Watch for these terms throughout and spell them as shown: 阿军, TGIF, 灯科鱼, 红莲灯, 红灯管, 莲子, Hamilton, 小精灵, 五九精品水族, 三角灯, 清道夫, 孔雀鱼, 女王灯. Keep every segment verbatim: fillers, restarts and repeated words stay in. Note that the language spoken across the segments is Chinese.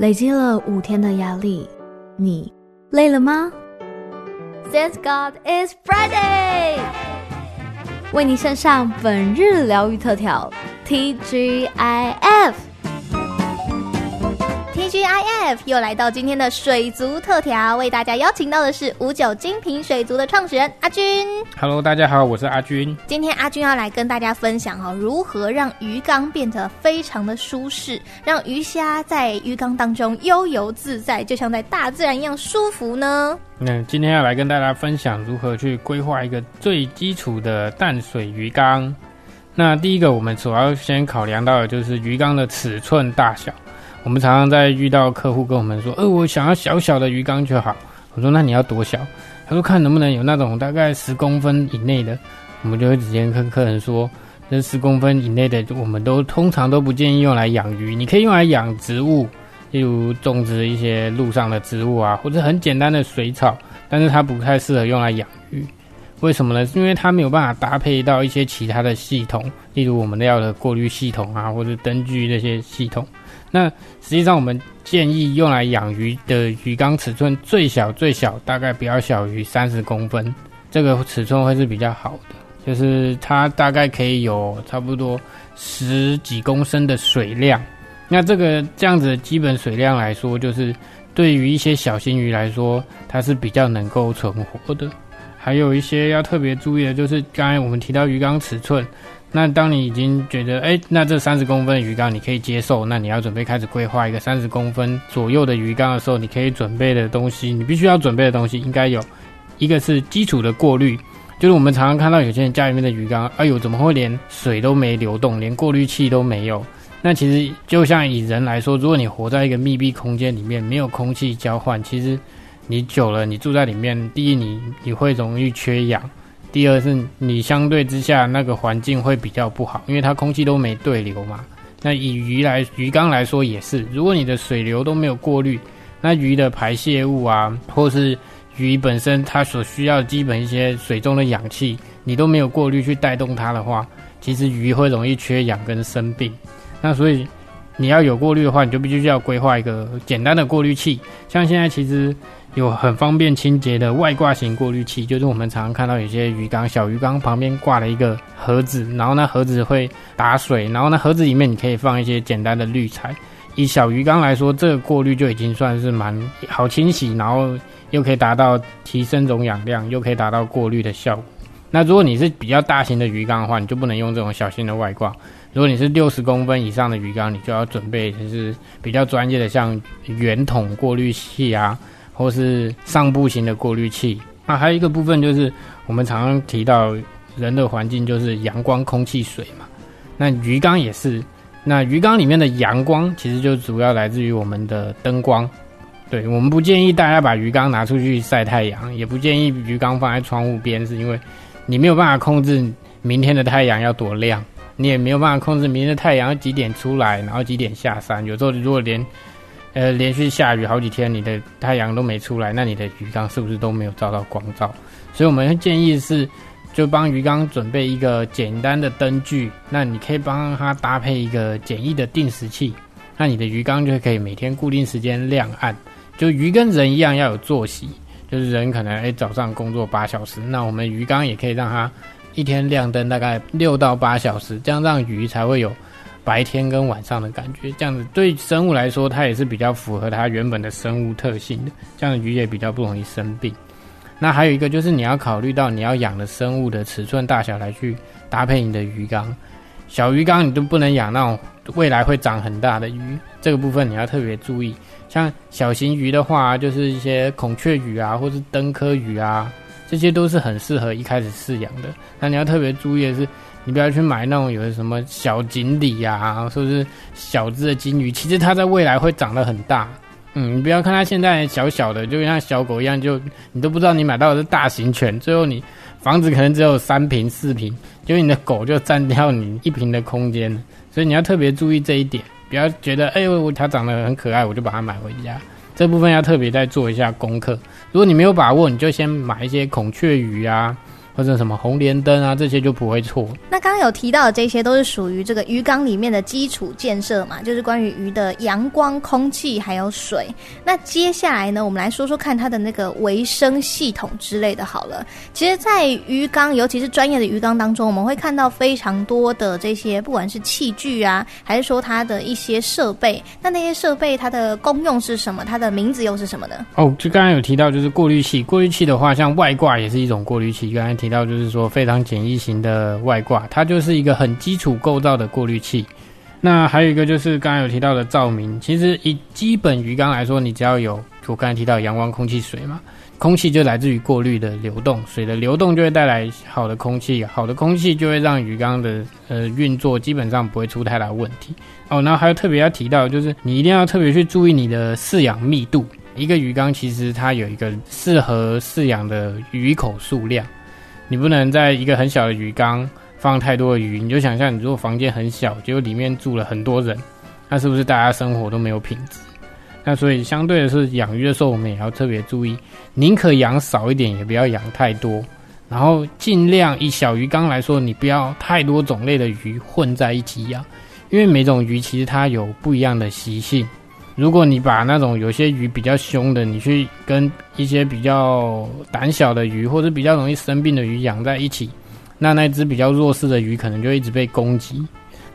累积了五天的压力，你累了吗？ Thank God it's Friday！ 为你献上本日疗愈特调 T G I F。 T G I F 又来到今天的水族特调，为大家邀请到的是五九精品水族的创始人阿军。 Hello， 大家好，我是阿军。今天阿军要来跟大家分享、哦、如何让鱼缸变得非常的舒适，让鱼虾在鱼缸当中悠游自在，就像在大自然一样舒服呢。那今天要来跟大家分享如何去规划一个最基础的淡水鱼缸。那第一个我们主要先考量到的就是鱼缸的尺寸大小。我们常常在遇到客户跟我们说，呃，我想要小小的鱼缸就好。我说那你要多小？他说看能不能有那种大概十公分以内的。我们就会直接跟客人说，这十公分以内的我们都通常都不建议用来养鱼，你可以用来养植物，例如种植一些路上的植物啊，或者很简单的水草，但是它不太适合用来养鱼。为什么呢？因为它没有办法搭配到一些其他的系统，例如我们要的过滤系统啊，或者灯具这些系统。那实际上我们建议用来养鱼的鱼缸尺寸最小最小大概不要小于三十公分，这个尺寸会是比较好的，就是它大概可以有差不多十几公升的水量。那这个这样子的基本水量来说，就是对于一些小型鱼来说它是比较能够存活的。还有一些要特别注意的就是刚才我们提到鱼缸尺寸，那当你已经觉得哎，那这三十公分的鱼缸你可以接受，那你要准备开始规划一个三十公分左右的鱼缸的时候，你可以准备的东西，你必须要准备的东西应该有一个是基础的过滤，就是我们常常看到有些人家里面的鱼缸，哎呦怎么会连水都没流动，连过滤器都没有。那其实就像以人来说，如果你活在一个密闭空间里面，没有空气交换，其实你久了你住在里面，第一你你会容易缺氧，第二是你相对之下那个环境会比较不好，因为它空气都没对流嘛。那以鱼来鱼缸来说也是，如果你的水流都没有过滤，那鱼的排泄物啊，或是鱼本身它所需要的基本一些水中的氧气，你都没有过滤去带动它的话，其实鱼会容易缺氧跟生病。那所以你要有过滤的话，你就必须要规划一个简单的过滤器，像现在其实有很方便清洁的外挂型过滤器，就是我们常常看到有些鱼缸小鱼缸旁边挂了一个盒子，然后那盒子会打水，然后那盒子里面你可以放一些简单的滤材。以小鱼缸来说，这个过滤就已经算是蛮好清洗，然后又可以达到提升溶氧量，又可以达到过滤的效果。那如果你是比较大型的鱼缸的话，你就不能用这种小型的外挂。如果你是六十公分以上的鱼缸，你就要准备就是比较专业的，像圆筒过滤器啊，或是上部型的过滤器。那还有一个部分就是我们常常提到人的环境就是阳光、空气、水嘛，那鱼缸也是。那鱼缸里面的阳光其实就主要来自于我们的灯光，对，我们不建议大家把鱼缸拿出去晒太阳，也不建议鱼缸放在窗户边，是因为你没有办法控制明天的太阳要多亮，你也没有办法控制明天的太阳要几点出来，然后几点下山。有时候如果连呃，连续下雨好几天，你的太阳都没出来，那你的鱼缸是不是都没有照到光照？所以我们建议是，就帮鱼缸准备一个简单的灯具，那你可以帮它搭配一个简易的定时器，那你的鱼缸就可以每天固定时间亮暗。就鱼跟人一样要有作息，就是人可能哎早上工作八小时，那我们鱼缸也可以让它一天亮灯大概六到八小时，这样让鱼才会有白天跟晚上的感觉。这样子对生物来说它也是比较符合它原本的生物特性的，这样的鱼也比较不容易生病。那还有一个就是你要考虑到你要养的生物的尺寸大小来去搭配你的鱼缸。小鱼缸你都不能养那种未来会长很大的鱼，这个部分你要特别注意。像小型鱼的话，就是一些孔雀鱼啊，或是灯科鱼啊，这些都是很适合一开始饲养的。那你要特别注意的是，你不要去买那种有什么小锦鲤啊，或是小只的金鱼，其实它在未来会长得很大。嗯，你不要看它现在小小的，就像小狗一样，就你都不知道你买到的是大型犬，最后你房子可能只有三坪四坪，就你的狗就占掉你一坪的空间了。所以你要特别注意这一点，不要觉得哎呦它长得很可爱，我就把它买回家。这部分要特别再做一下功课。如果你没有把握，你就先买一些孔雀鱼啊，或者什么红莲灯啊，这些就不会错。那刚刚有提到的这些都是属于这个渔港里面的基础建设嘛，就是关于鱼的阳光、空气还有水。那接下来呢，我们来说说看它的那个维生系统之类的好了。其实在鱼缸，尤其是专业的鱼缸当中，我们会看到非常多的这些不管是器具啊，还是说它的一些设备。那那些设备它的功用是什么，它的名字又是什么呢？哦，就刚刚有提到就是过滤器，过滤器的话像外挂也是一种过滤器，刚才提到就是说非常简易型的外挂，它就是一个很基础构造的过滤器。那还有一个就是刚才有提到的照明，其实以基本鱼缸来说，你只要有我刚才提到阳光、空气、水嘛，空气就来自于过滤的流动，水的流动就会带来好的空气，好的空气就会让鱼缸的呃运作基本上不会出太大问题。哦，然后还有特别要提到就是你一定要特别去注意你的饲养密度，一个鱼缸其实它有一个适合饲养的鱼口数量，你不能在一个很小的鱼缸放太多的鱼。你就想象你如果房间很小，结果里面住了很多人，那是不是大家生活都没有品质？那所以相对的是养鱼的时候，我们也要特别注意，宁可养少一点，也不要养太多，然后尽量以小鱼缸来说，你不要太多种类的鱼混在一起养，因为每种鱼其实它有不一样的习性。如果你把那种有些鱼比较凶的，你去跟一些比较胆小的鱼或者比较容易生病的鱼养在一起，那那只比较弱势的鱼可能就一直被攻击，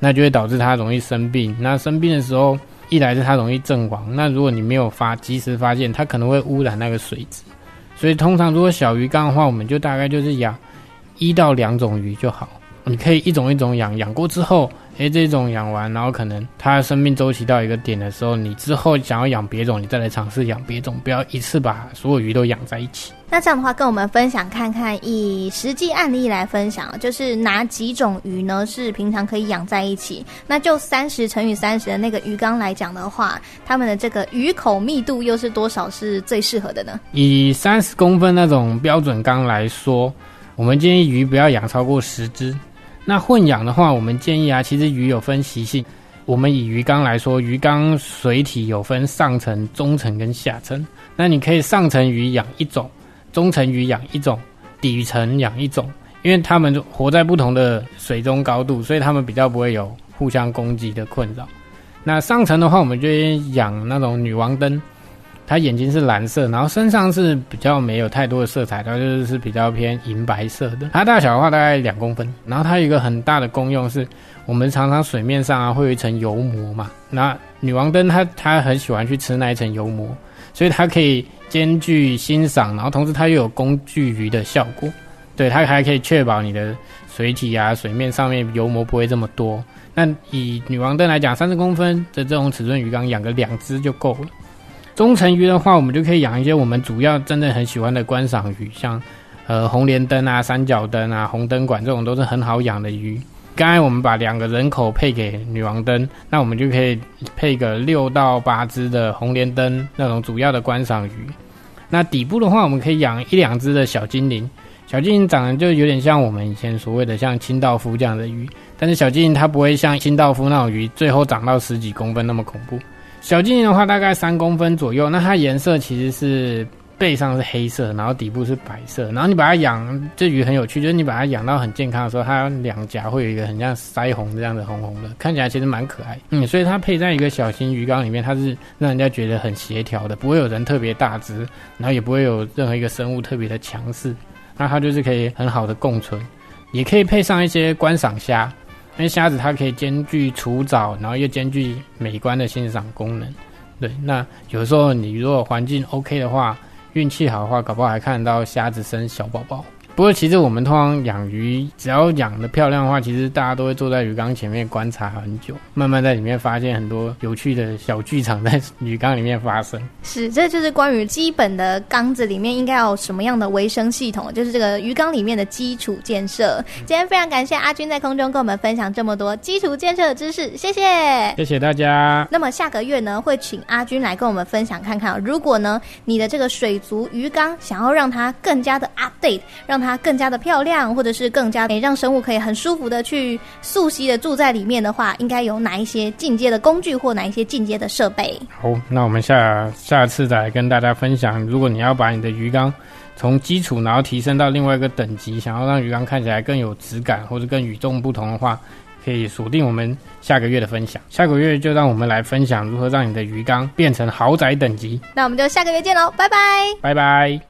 那就会导致它容易生病。那生病的时候，一来是它容易阵亡，那如果你没有发及时发现，它可能会污染那个水质。所以通常如果小鱼缸的话，我们就大概就是养一到两种鱼就好，你可以一种一种养，养过之后诶，这种养完，然后可能它生命周期到一个点的时候，你之后想要养别种，你再来尝试养别种，不要一次把所有鱼都养在一起。那这样的话，跟我们分享看看，以实际案例来分享，就是哪几种鱼呢是平常可以养在一起？那就三十乘以三十的那个鱼缸来讲的话，它们的这个鱼口密度又是多少是最适合的呢？以三十公分那种标准缸来说，我们建议鱼不要养超过十只。那混养的话，我们建议啊，其实鱼有分习性。我们以鱼缸来说，鱼缸水体有分上层、中层跟下层。那你可以上层鱼养一种，中层鱼养一种，底层养一种，因为它们活在不同的水中高度，所以它们比较不会有互相攻击的困扰。那上层的话，我们就养那种女王灯，它眼睛是蓝色，然后身上是比较没有太多的色彩，它就是比较偏银白色的。它大小的话大概两公分，然后它有一个很大的功用是，我们常常水面上啊会有一层油膜嘛，那女王灯它它很喜欢去吃那一层油膜，所以它可以兼具欣赏，然后同时它又有工具鱼的效果，对，它还可以确保你的水体啊水面上面油膜不会这么多。那以女王灯来讲，三十公分的这种尺寸鱼缸养个两只就够了。中层鱼的话，我们就可以养一些我们主要真的很喜欢的观赏鱼，像呃红莲灯啊、三角灯啊、红灯管，这种都是很好养的鱼。刚才我们把两个人口配给女王灯，那我们就可以配个六到八只的红莲灯，那种主要的观赏鱼。那底部的话，我们可以养一两只的小精灵，小精灵长得就有点像我们以前所谓的像清道夫这样的鱼，但是小精灵它不会像清道夫那种鱼最后长到十几公分那么恐怖。小精灵的话大概三公分左右，那它颜色其实是背上是黑色，然后底部是白色，然后你把它养，这鱼很有趣，就是你把它养到很健康的时候，它两颊会有一个很像腮红这样的红红的，看起来其实蛮可爱。嗯，所以它配在一个小型鱼缸里面，它是让人家觉得很协调的，不会有人特别大只，然后也不会有任何一个生物特别的强势，那它就是可以很好的共存。也可以配上一些观赏虾，因为虾子它可以兼具除藻，然后又兼具美观的欣赏功能。对，那有时候你如果环境 OK 的话，运气好的话，搞不好还看得到虾子生小宝宝。不过其实我们通常养鱼，只要养得漂亮的话，其实大家都会坐在鱼缸前面观察很久，慢慢在里面发现很多有趣的小剧场在鱼缸里面发生。是，这就是关于基本的缸子里面应该有什么样的维生系统，就是这个鱼缸里面的基础建设。今天非常感谢阿军在空中跟我们分享这么多基础建设的知识，谢谢，谢谢大家。那么下个月呢，会请阿军来跟我们分享看看，如果呢你的这个水族鱼缸想要让它更加的 update， 让它更加的漂亮，或者是更加让生物可以很舒服的去溯溪的住在里面的话，应该有哪一些进阶的工具或哪一些进阶的设备。好，那我们下下次再来跟大家分享，如果你要把你的鱼缸从基础然后提升到另外一个等级，想要让鱼缸看起来更有质感或者更与众不同的话，可以锁定我们下个月的分享。下个月就让我们来分享如何让你的鱼缸变成豪宅等级。那我们就下个月见咯，拜拜拜拜。